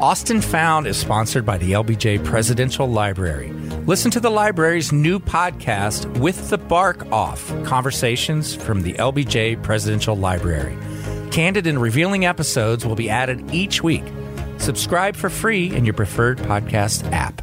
Austin Found is sponsored by the LBJ Presidential Library. Listen to the library's new podcast, With the Bark Off, Conversations from the LBJ Presidential Library. Candid and revealing episodes will be added each week. Subscribe for free in your preferred podcast app.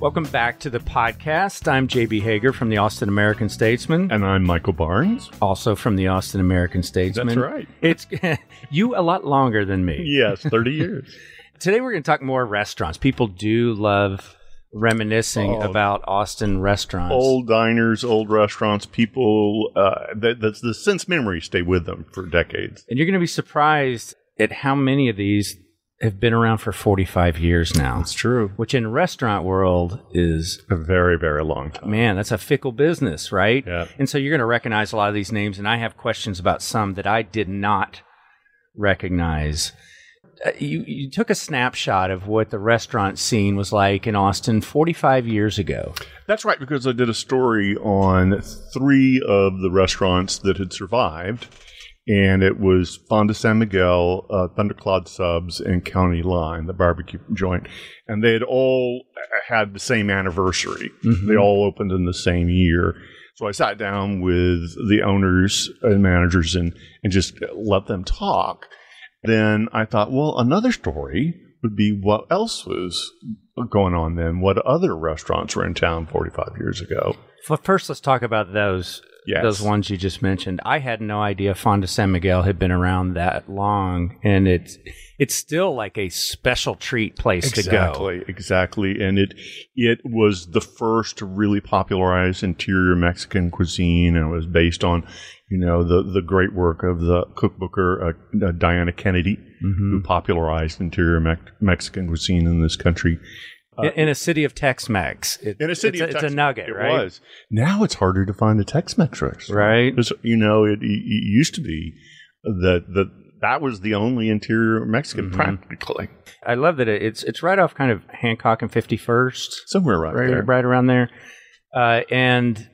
Welcome back to the podcast. I'm J.B. Hager from the Austin American Statesman. And I'm Michael Barnes. Also from the Austin American Statesman. That's right. It's you a lot longer than me. Yes, 30 years. Today we're going to talk more restaurants. People do love reminiscing about Austin restaurants. Old diners, old restaurants, people, that's the sense memories stay with them for decades. And you're going to be surprised at how many of these have been around for 45 years now. That's true. Which in restaurant world is a very, very long time. Man, that's a fickle business, right? Yeah. And so you're going to recognize a lot of these names, and I have questions about some that I did not recognize. You took a snapshot of what the restaurant scene was like in Austin 45 years ago. That's right, because I did a story on three of the restaurants that had survived. And it was Fonda San Miguel, Thundercloud Subs, and County Line, the barbecue joint. And they had all had the same anniversary. Mm-hmm. They all opened in the same year. So I sat down with the owners and managers and just let them talk. Then I thought, well, another story would be what else was going on then, what other restaurants were in town 45 years ago. Well, first, let's talk about those. Yes. Those ones you just mentioned. I had no idea Fonda San Miguel had been around that long, and it's still like a special treat place to go. Exactly. And it was the first to really popularize interior Mexican cuisine, and it was based on, you know, the great work of the cookbooker Diana Kennedy, mm-hmm. who popularized interior Mexican cuisine in this country. In a city of Tex-Mex. It's a nugget, right? It was. Now it's harder to find a Tex-Mex restaurant. Right. Because, you know, it used to be that was the only interior Mexican, mm-hmm. practically. I love that it's right off kind of Hancock and 51st. Somewhere right there. Right around there. And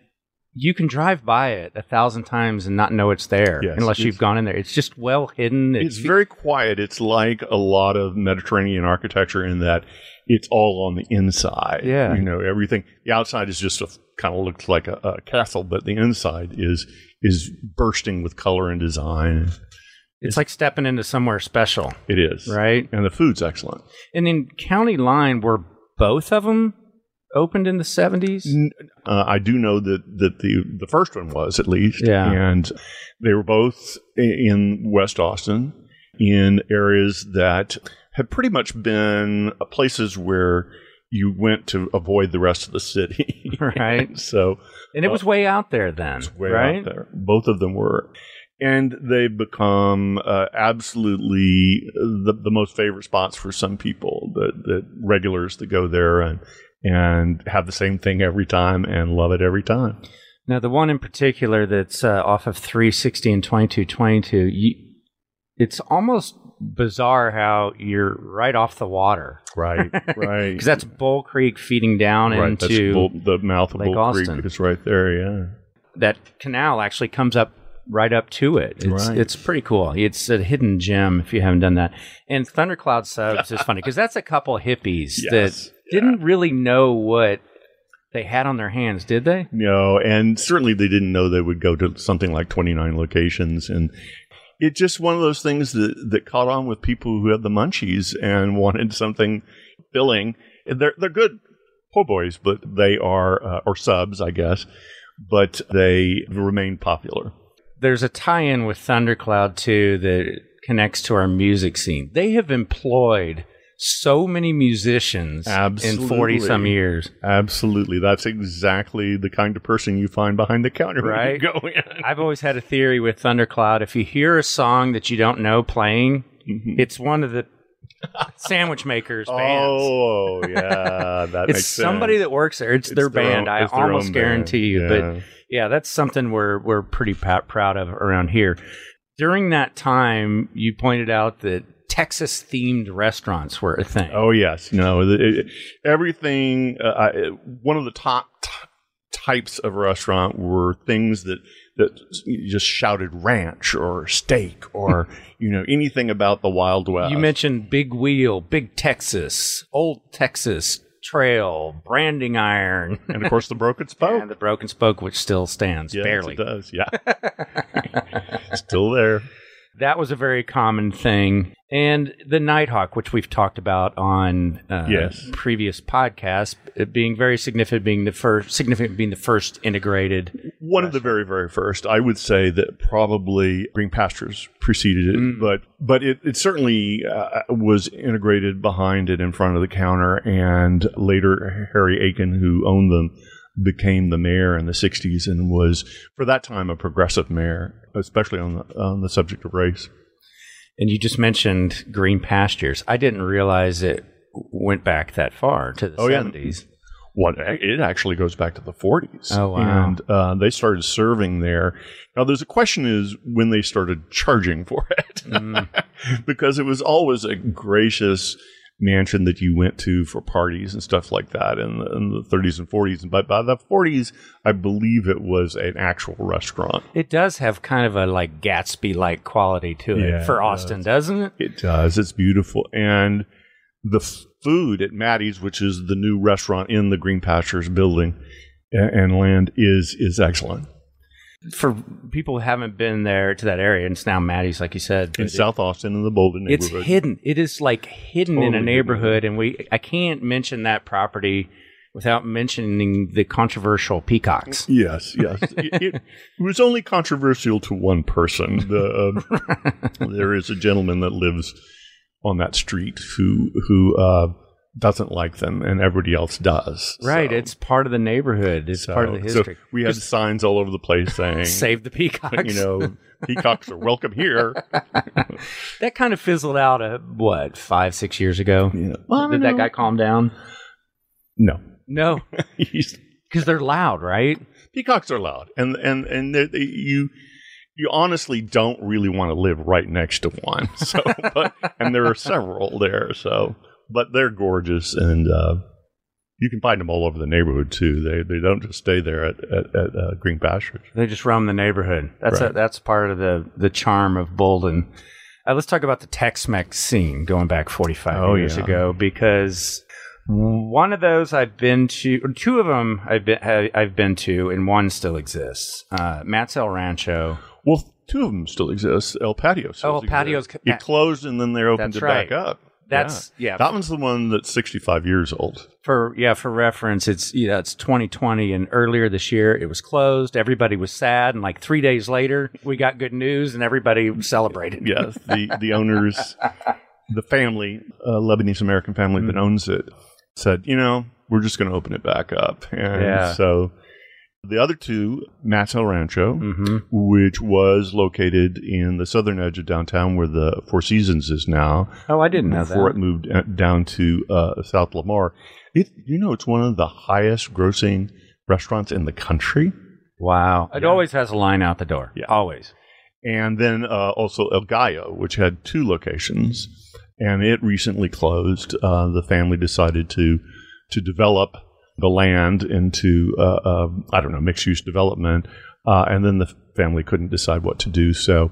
you can drive by it 1,000 times and not know it's there, yes, unless you've gone in there. It's just well hidden. It's very quiet. It's like a lot of Mediterranean architecture in that it's all on the inside. Yeah. You know, everything. The outside is just kind of looks like a castle, but the inside is bursting with color and design. It's like stepping into somewhere special. It is. Right? And the food's excellent. And in County Line, were both of them opened in the 70s? I do know that the first one was, at least. Yeah. And they were both in West Austin, in areas that had pretty much been places where you went to avoid the rest of the city. Right. And it was way out there then. It was way out there. Both of them were. And they've become absolutely the most favorite spots for some people, the regulars that go there and have the same thing every time and love it every time. Now, the one in particular that's off of 360 and 2222, it's almost bizarre how you're right off the water. Right. Because that's Bull Creek feeding down into the mouth of Lake Austin. Bull Creek is right there, yeah. That canal actually comes up right up to it. It's pretty cool. It's a hidden gem if you haven't done that. And Thundercloud Subs is funny because that's a couple hippies that didn't really know what they had on their hands, did they? No, and certainly they didn't know they would go to something like 29 locations. And it's just one of those things that caught on with people who had the munchies and wanted something filling. They're good po' boys, but they are, or subs, I guess, but they remain popular. There's a tie-in with Thundercloud, too, that connects to our music scene. They have employed so many musicians in 40-some years. Absolutely. That's exactly the kind of person you find behind the counter when you go in. I've always had a theory with Thundercloud. If you hear a song that you don't know playing, mm-hmm. it's one of the sandwich makers bands. Oh, yeah. That makes sense. It's somebody that works there. It's their band. I almost guarantee you. But yeah, that's something we're pretty proud of around here. During that time, you pointed out that Texas-themed restaurants were a thing. Oh, yes. No, everything. One of the top types of restaurant were things that just shouted ranch or steak or, you know, anything about the Wild West. You mentioned Big Wheel, Big Texas, Old Texas Trail, Branding Iron. And, of course, the Broken Spoke. And the Broken Spoke, which still stands, yes, barely. It does, yeah. Still there. That was a very common thing. And the Nighthawk, which we've talked about on previous podcasts, being very significant, being the first integrated. One of the very, very first. I would say that probably Green Pastures preceded it, but it certainly was integrated behind it in front of the counter. And later, Harry Aiken, who owned them, became the mayor in the 60s and was, for that time, a progressive mayor, especially on the subject of race. And you just mentioned Green Pastures. I didn't realize it went back that far to the 70s. Yeah. Well, it actually goes back to the 40s. Oh, wow. And they started serving there. Now, there's a question is when they started charging for it. Because it was always a gracious mansion that you went to for parties and stuff like that in the 30s and 40s. And by the 40s, I believe it was an actual restaurant. It does have kind of a like Gatsby-like quality to it for Austin, doesn't it? It does. It's beautiful. And the food at Maddie's, which is the new restaurant in the Green Pastures building and land, is excellent. For people who haven't been there to that area, and it's now Maddie's, like you said. In South Austin, in the Bolton neighborhood. It's hidden. It is like hidden totally in a neighborhood, hidden. And I can't mention that property without mentioning the controversial peacocks. Yes, yes. It was only controversial to one person. There is a gentleman that lives on that street who doesn't like them, and everybody else does. Right. So. It's part of the neighborhood. It's part of the history. So we had signs all over the place saying... Save the peacocks. You know, peacocks are welcome here. That kind of fizzled out, 5-6 years ago? Yeah. Well, did that guy calm down? No. Because they're loud, right? Peacocks are loud. And you honestly don't really want to live right next to one. So, and there are several there, so... But they're gorgeous, and you can find them all over the neighborhood, too. They don't just stay there at Green Pastures. They just roam the neighborhood. That's right. That's part of the charm of Bolton. Let's talk about the Tex-Mex scene going back 45 years ago, because one of those I've been to, or two of them I've been to, and one still exists. Matt's El Rancho. Well, two of them still exist. El Patio still exists. It closed, and then they opened back up. That's That one's the one that's 65 years old. For reference, it's 2020, and earlier this year it was closed. Everybody was sad, and like 3 days later we got good news, and everybody celebrated. Yes, the owners, the family, Lebanese American family that owns it, said, you know, we're just going to open it back up, and so. The other two, Matt's El Rancho, which was located in the southern edge of downtown where the Four Seasons is now. Oh, I didn't know that. Before it moved down to South Lamar. It's one of the highest grossing restaurants in the country. Wow. It always has a line out the door. Yeah. Always. And then also El Gallo, which had two locations, and it recently closed. The family decided to develop the land into, mixed-use development, and then the family couldn't decide what to do. So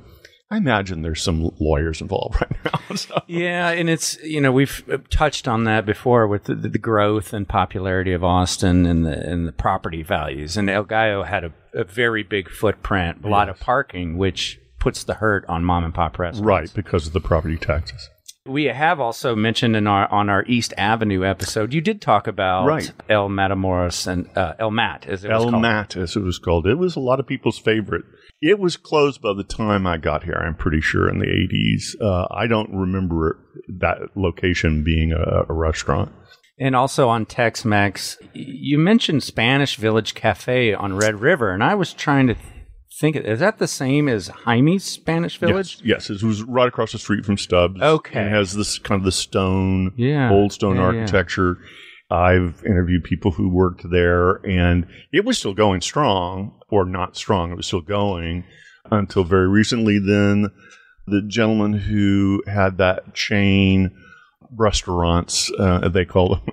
I imagine there's some lawyers involved right now. So. Yeah, and it's, we've touched on that before with the growth and popularity of Austin and the property values. And El Gallo had a very big footprint, a lot of parking, which puts the hurt on mom-and-pop restaurants. Right, because of the property taxes. We have also mentioned on our East Avenue episode, you did talk about El Matamoros and El Mat, as it was called. El Mat, as it was called. It was a lot of people's favorite. It was closed by the time I got here, I'm pretty sure, in the 80s. I don't remember that location being a restaurant. And also on Tex-Mex, you mentioned Spanish Village Cafe on Red River, and I was trying to think, is that the same as Jaime's Spanish Village? Yes, yes. It was right across the street from Stubbs. Okay. And it has this kind of the stone, old stone architecture. Yeah. I've interviewed people who worked there, and it was still going strong, or not strong. It was still going until very recently. Then the gentleman who had that chain restaurants, they call them,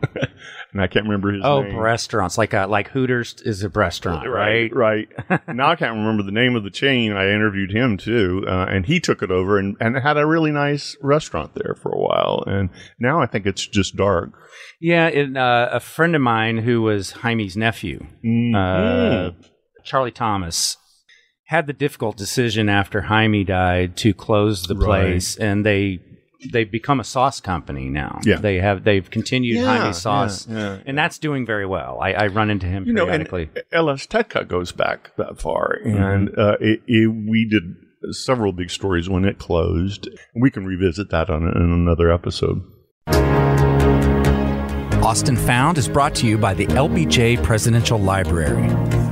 and I can't remember his name. Oh, restaurants. Like Hooters is a restaurant, right? Now I can't remember the name of the chain. I interviewed him, too, and he took it over and had a really nice restaurant there for a while. And now I think it's just dark. Yeah, and a friend of mine who was Jaime's nephew, Charlie Thomas, had the difficult decision after Jaime died to close the place, and they've become a sauce company now. Yeah. They've continued Jaime's sauce, and that's doing very well. I run into him periodically. And El Azteca goes back that far, and we did several big stories when it closed. We can revisit that in another episode. Austin Found is brought to you by the LBJ Presidential Library.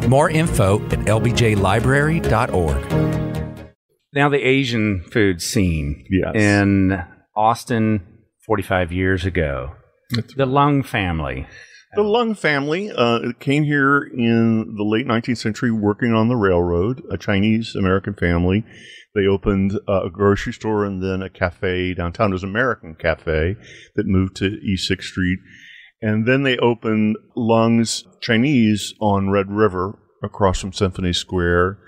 More info at lbjlibrary.org. Now, the Asian food scene in Austin 45 years ago. The Lung family. The Lung family came here in the late 19th century working on the railroad, a Chinese-American family. They opened a grocery store and then a cafe downtown. It was an American cafe that moved to East 6th Street. And then they opened Lung's Chinese on Red River across from Symphony Square.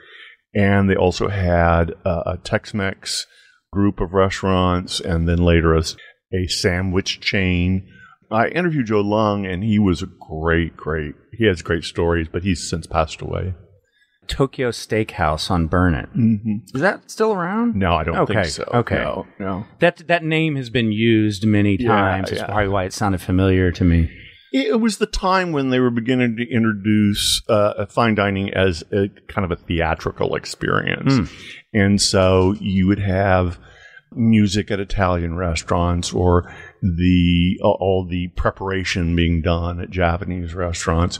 And they also had a Tex-Mex group of restaurants, and then later a sandwich chain. I interviewed Joe Lung, and he was a great, he has great stories, but he's since passed away. Tokyo Steakhouse on Burnet. Is that still around? No, I don't think so. Okay. No. That name has been used many times. That's probably why it sounded familiar to me. It was the time when they were beginning to introduce fine dining as a kind of a theatrical experience. And so you would have music at Italian restaurants, or all the preparation being done at Japanese restaurants,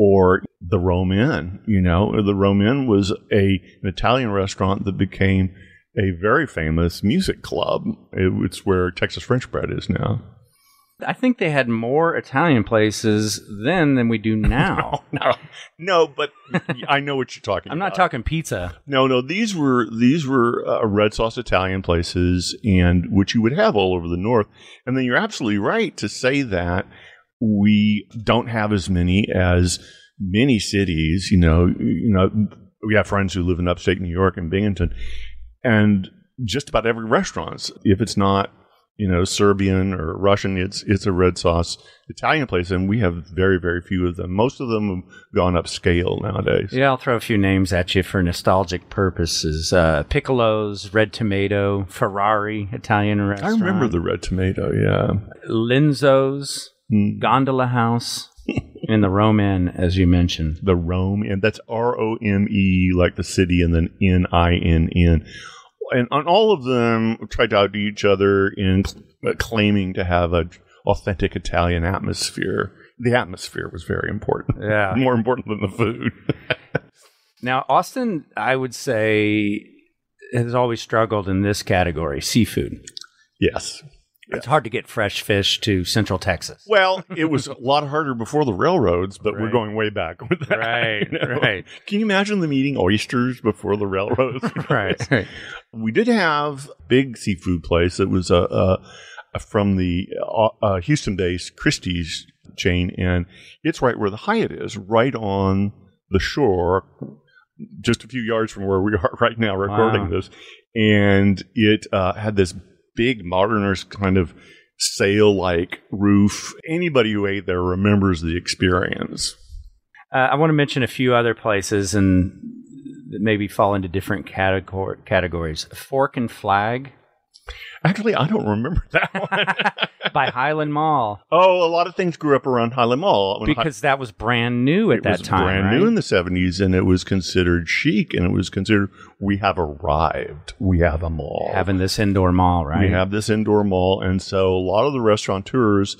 or the Rome Inn. The Rome Inn was an Italian restaurant that became a very famous music club. It's where Texas French Bread is now. I think they had more Italian places then than we do now. No, but I know what you're talking about. I'm not talking pizza. No, these were red sauce Italian places, and which you would have all over the North. And then you're absolutely right to say that we don't have as many cities. We have friends who live in upstate New York and Binghamton, and just about every restaurant, if it's not Serbian or Russian, it's a red sauce Italian place, and we have very, very few of them. Most of them have gone upscale nowadays. Yeah, I'll throw a few names at you for nostalgic purposes. Piccolo's, Red Tomato, Ferrari Italian restaurant. I remember the Red Tomato, Linzo's, Gondola House, and the Rome Inn, as you mentioned. The Rome Inn, that's R-O-M-E, like the city, and then N-I-N-N. And on all of them, tried to outdo each other in claiming to have an authentic Italian atmosphere. The atmosphere was very important. Yeah. More important than the food. Now, Austin, I would say, has always struggled in this category, seafood. Yes. It's hard to get fresh fish to Central Texas. Well, it was a lot harder before the railroads, but we're going way back with that. Right. Can you imagine them eating oysters before the railroads? Right. We did have a big seafood place. It was from the Houston-based Christie's chain, and it's right where the Hyatt is, right on the shore, just a few yards from where we are right now recording this. And it had this big modernist kind of sail-like roof. Anybody who ate there remembers the experience. I want to mention a few other places and that maybe fall into different categories. Fork and Flag. Actually, I don't remember that one. By Highland Mall. Oh, a lot of things grew up around Highland Mall. Because that was brand new at that time, right? It was brand new in the 70s, and it was considered chic, and it was considered, we have arrived. We have a mall. Having this indoor mall, right? We have this indoor mall, and so a lot of the restaurateurs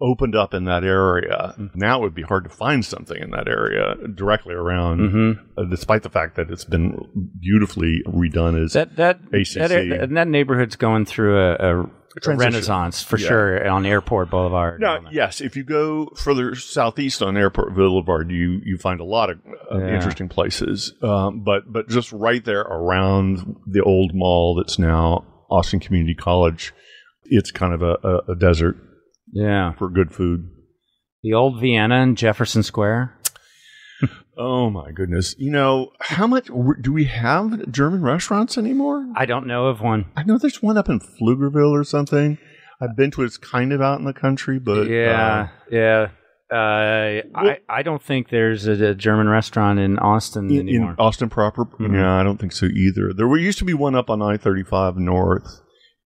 opened up in that area. Now it would be hard to find something in that area directly around, despite the fact that it's been beautifully redone as ACC. That neighborhood's going through a renaissance for sure on Airport Boulevard. Now, yes, if you go further southeast on Airport Boulevard, you find a lot of interesting places. But just right there around the old mall that's now Austin Community College, it's kind of a desert. Yeah, for good food. The old Vienna in Jefferson Square. Oh my goodness! You know, how much do we have German restaurants anymore? I don't know of one. I know there's one up in Pflugerville or something. I've been to it. It's kind of out in the country, but yeah. I don't think there's a German restaurant in Austin anymore. In Austin proper? Mm-hmm. Yeah, I don't think so either. There used to be one up on I-35 North.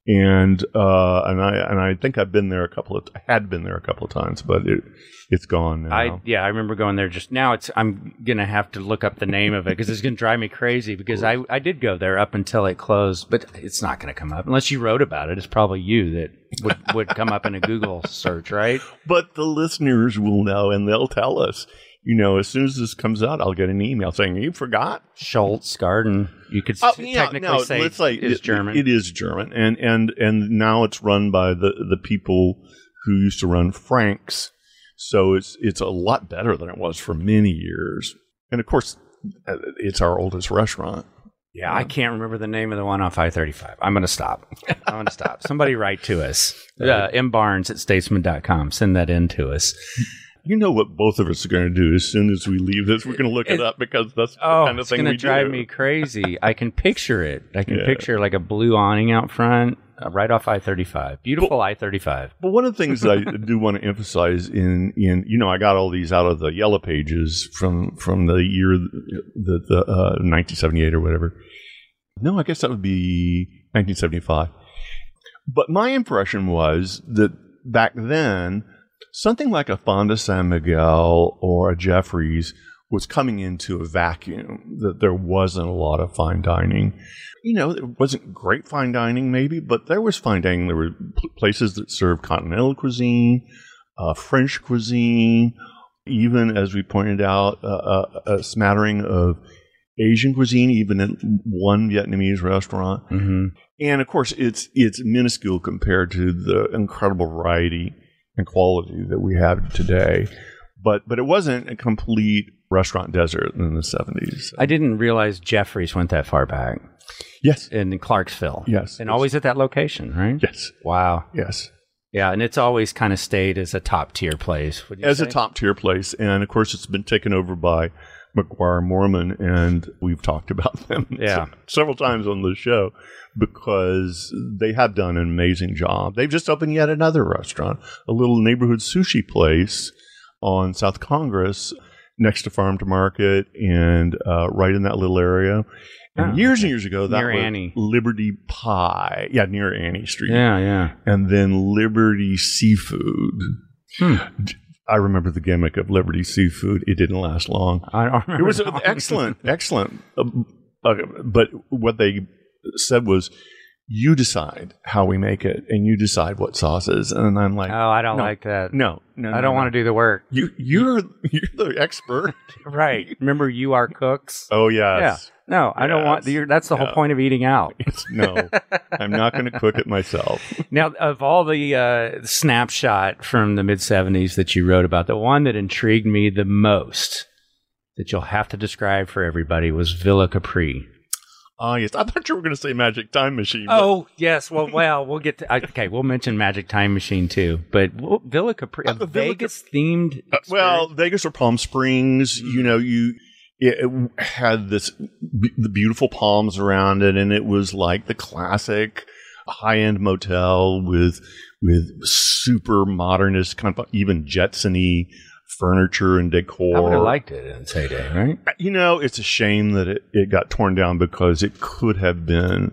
And I think I've been there a couple of times, but it's gone now. I remember going there just now. I'm gonna have to look up the name of it because it's gonna drive me crazy. Because I did go there up until it closed, but it's not gonna come up unless you wrote about it. It's probably you that would come up in a Google search, right? But the listeners will know, and they'll tell us. You know, as soon as this comes out, I'll get an email saying, you forgot? Schultz Garden. You could say it's German. It is German. And now it's run by the people who used to run Frank's. So it's a lot better than it was for many years. And, of course, it's our oldest restaurant. Yeah, I can't remember the name of the one off I-35. I'm going to stop. Somebody write to us. mbarnes@statesman.com. Send that in to us. You know what both of us are going to do as soon as we leave this. We're going to look it up because that's the kind of thing we do. It's going to drive me crazy. I can picture it. I can picture like a blue awning out front right off I-35. Beautiful I-35. But one of the things that I do want to emphasize in you know, I got all these out of the yellow pages from the year that 1978 or whatever. No, I guess that would be 1975. But my impression was that back then, something like a Fonda San Miguel or a Jeffrey's was coming into a vacuum, that there wasn't a lot of fine dining. You know, it wasn't great fine dining maybe, but there was fine dining. There were places that served continental cuisine, French cuisine, even, as we pointed out, a smattering of Asian cuisine, even in one Vietnamese restaurant. Mm-hmm. And, of course, it's minuscule compared to the incredible variety and quality that we have today, but it wasn't a complete restaurant desert in the 70s. I didn't realize Jeffrey's went that far back. Yes, in Clarksville. Yes, and always at that location, right? Yes. Wow. Yes. Yeah, and it's always kind of stayed as a top tier place. A top tier place, and of course, it's been taken over by McGuire Mormon, and we've talked about them several times on the show because they have done an amazing job. They've just opened yet another restaurant, a little neighborhood sushi place on South Congress next to Farm to Market and right in that little area. And years ago, that was Annie. Liberty Pie. Yeah, near Annie Street. Yeah. And then Liberty Seafood. I remember the gimmick of Liberty Seafood. It didn't last long. I don't remember. It was excellent. But what they said was, you decide how we make it, and you decide what sauces. And I'm like, like that. No. I don't want to do the work. You're the expert. Right. Remember, you are cooks. Oh, yes. Yeah. No, I don't want. That's the whole point of eating out. No, I'm not going to cook it myself. Now, of all the snapshot from the mid 70s that you wrote about, the one that intrigued me the most that you'll have to describe for everybody was Villa Capri. Oh, yes. I thought you were going to say Magic Time Machine. Oh, yes. Well, we'll get to... Okay, we'll mention Magic Time Machine, too. But Villa Capri, a Vegas-themed experience. Well, Vegas or Palm Springs, you know, it had the beautiful palms around it, and it was like the classic high-end motel with super modernist, kind of even Jetsony furniture and decor. I would have liked it in its heyday, right? You know, it's a shame that it got torn down because it could have been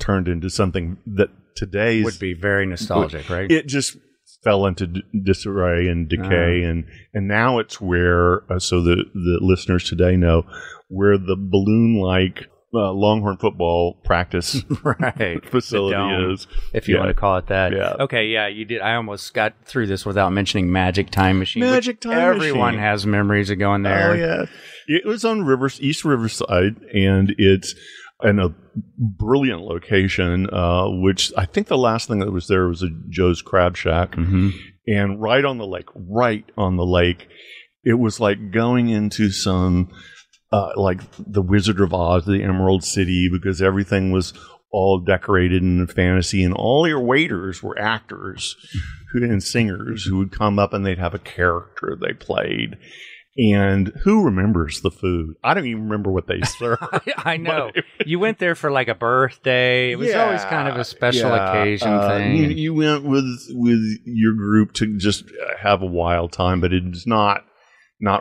turned into something that today's would be very nostalgic, right? It just fell into disarray and decay, and now it's where, so the listeners today know, where the balloon-like Longhorn football practice facility is. If you want to call it that. Yeah. Okay, yeah, you did. I almost got through this without mentioning Magic Time Machine. Everyone has memories of going there. Oh, yeah. It was on East Riverside, and it's in a brilliant location, which I think the last thing that was there was a Joe's Crab Shack. Mm-hmm. And right on the lake, it was like going into some... like the Wizard of Oz, the Emerald City, because everything was all decorated in fantasy, and all your waiters were actors and singers who would come up and they'd have a character they played. And who remembers the food? I don't even remember what they served. I know. You went there for like a birthday. It was always kind of a special occasion thing. You went with your group to just have a wild time, but it's not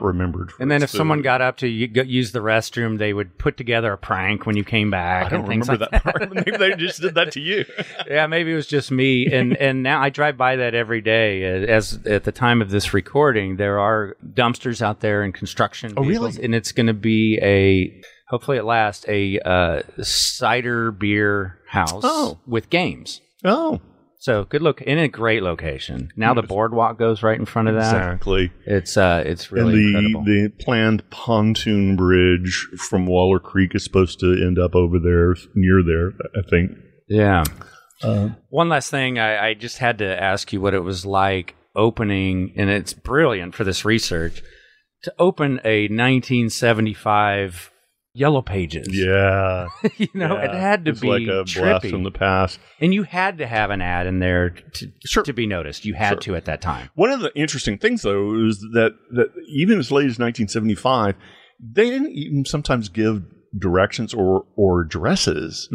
remembered. And then if someone got up to use the restroom, they would put together a prank when you came back. I don't remember that part. Maybe they just did that to you. Yeah, maybe it was just me. And now I drive by that every day. As at the time of this recording, there are dumpsters out there and construction vehicles. Really? And it's going to be hopefully at last, a cider beer house with games. Oh, so good look in a great location. Now the boardwalk goes right in front of that. Exactly. It's really incredible. The planned pontoon bridge from Waller Creek is supposed to end up over there, near there, I think. Yeah. One last thing. I just had to ask you what it was like opening, and it's brilliant for this research, to open a 1975 Yellow Pages. Yeah. It had to be like a trippy. Blast from the past. And you had to have an ad in there to be noticed. You had to at that time. One of the interesting things, though, is that even as late as 1975, they didn't even sometimes give directions or addresses.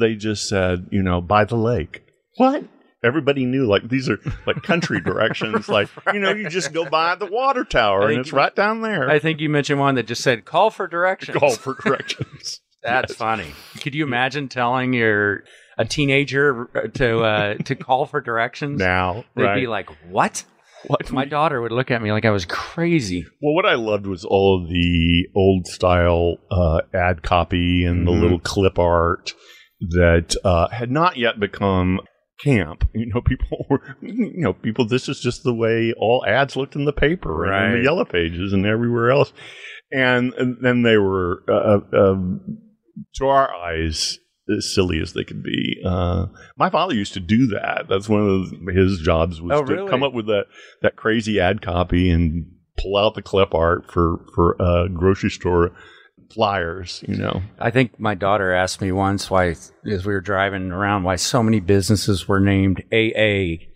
They just said, by the lake. What? Everybody knew, like, these are like country directions. Like, you just go by the water tower and it's right down there. I think you mentioned one that just said, call for directions. Call for directions. That's funny. Could you imagine telling a teenager to call for directions? Now, they'd be like, what? My daughter would look at me like I was crazy. Well, what I loved was all of the old style ad copy and the little clip art that had not yet become camp. People, this is just the way all ads looked in the paper, right? And in the Yellow Pages and everywhere else. And then they were, to our eyes, as silly as they could be. My father used to do that. That's one of his jobs was to come up with that crazy ad copy and pull out the clip art for grocery store flyers, I think my daughter asked me once why, as we were driving around, why so many businesses were named AA,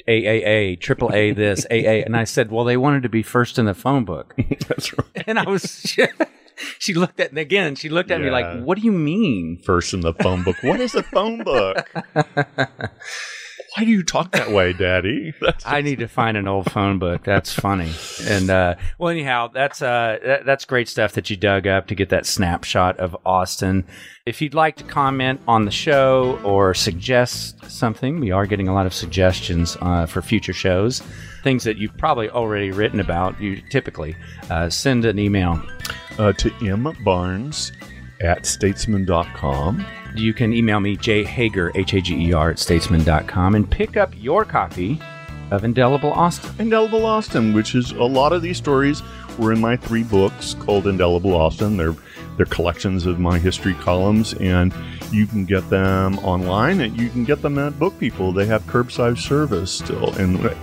AAA, AAA this, AA. And I said, well, they wanted to be first in the phone book. That's right. And I was... She looked at me like, what do you mean? First in the phone book. What is a phone book? Why do you talk that way, Daddy? I need to find an old phone book. That's funny. And well, anyhow, that's great stuff that you dug up to get that snapshot of Austin. If you'd like to comment on the show or suggest something, we are getting a lot of suggestions for future shows, things that you've probably already written about, you typically, send an email. To mbarnes@statesman.com. You can email me, jhager, Hager, @statesman.com, and pick up your copy of Indelible Austin. Indelible Austin, which is a lot of these stories were in my three books called Indelible Austin. They're collections of my history columns, and you can get them online, and you can get them at Book People. They have curbside service still, and we're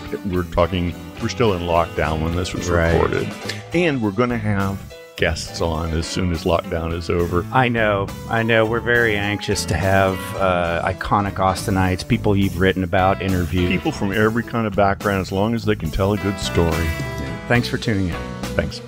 still in lockdown when this was recorded. And we're going to have guests on as soon as lockdown is over. I know. We're very anxious to have iconic Austinites, people you've written about, interviewed. People from every kind of background, as long as they can tell a good story. Thanks for tuning in. Thanks.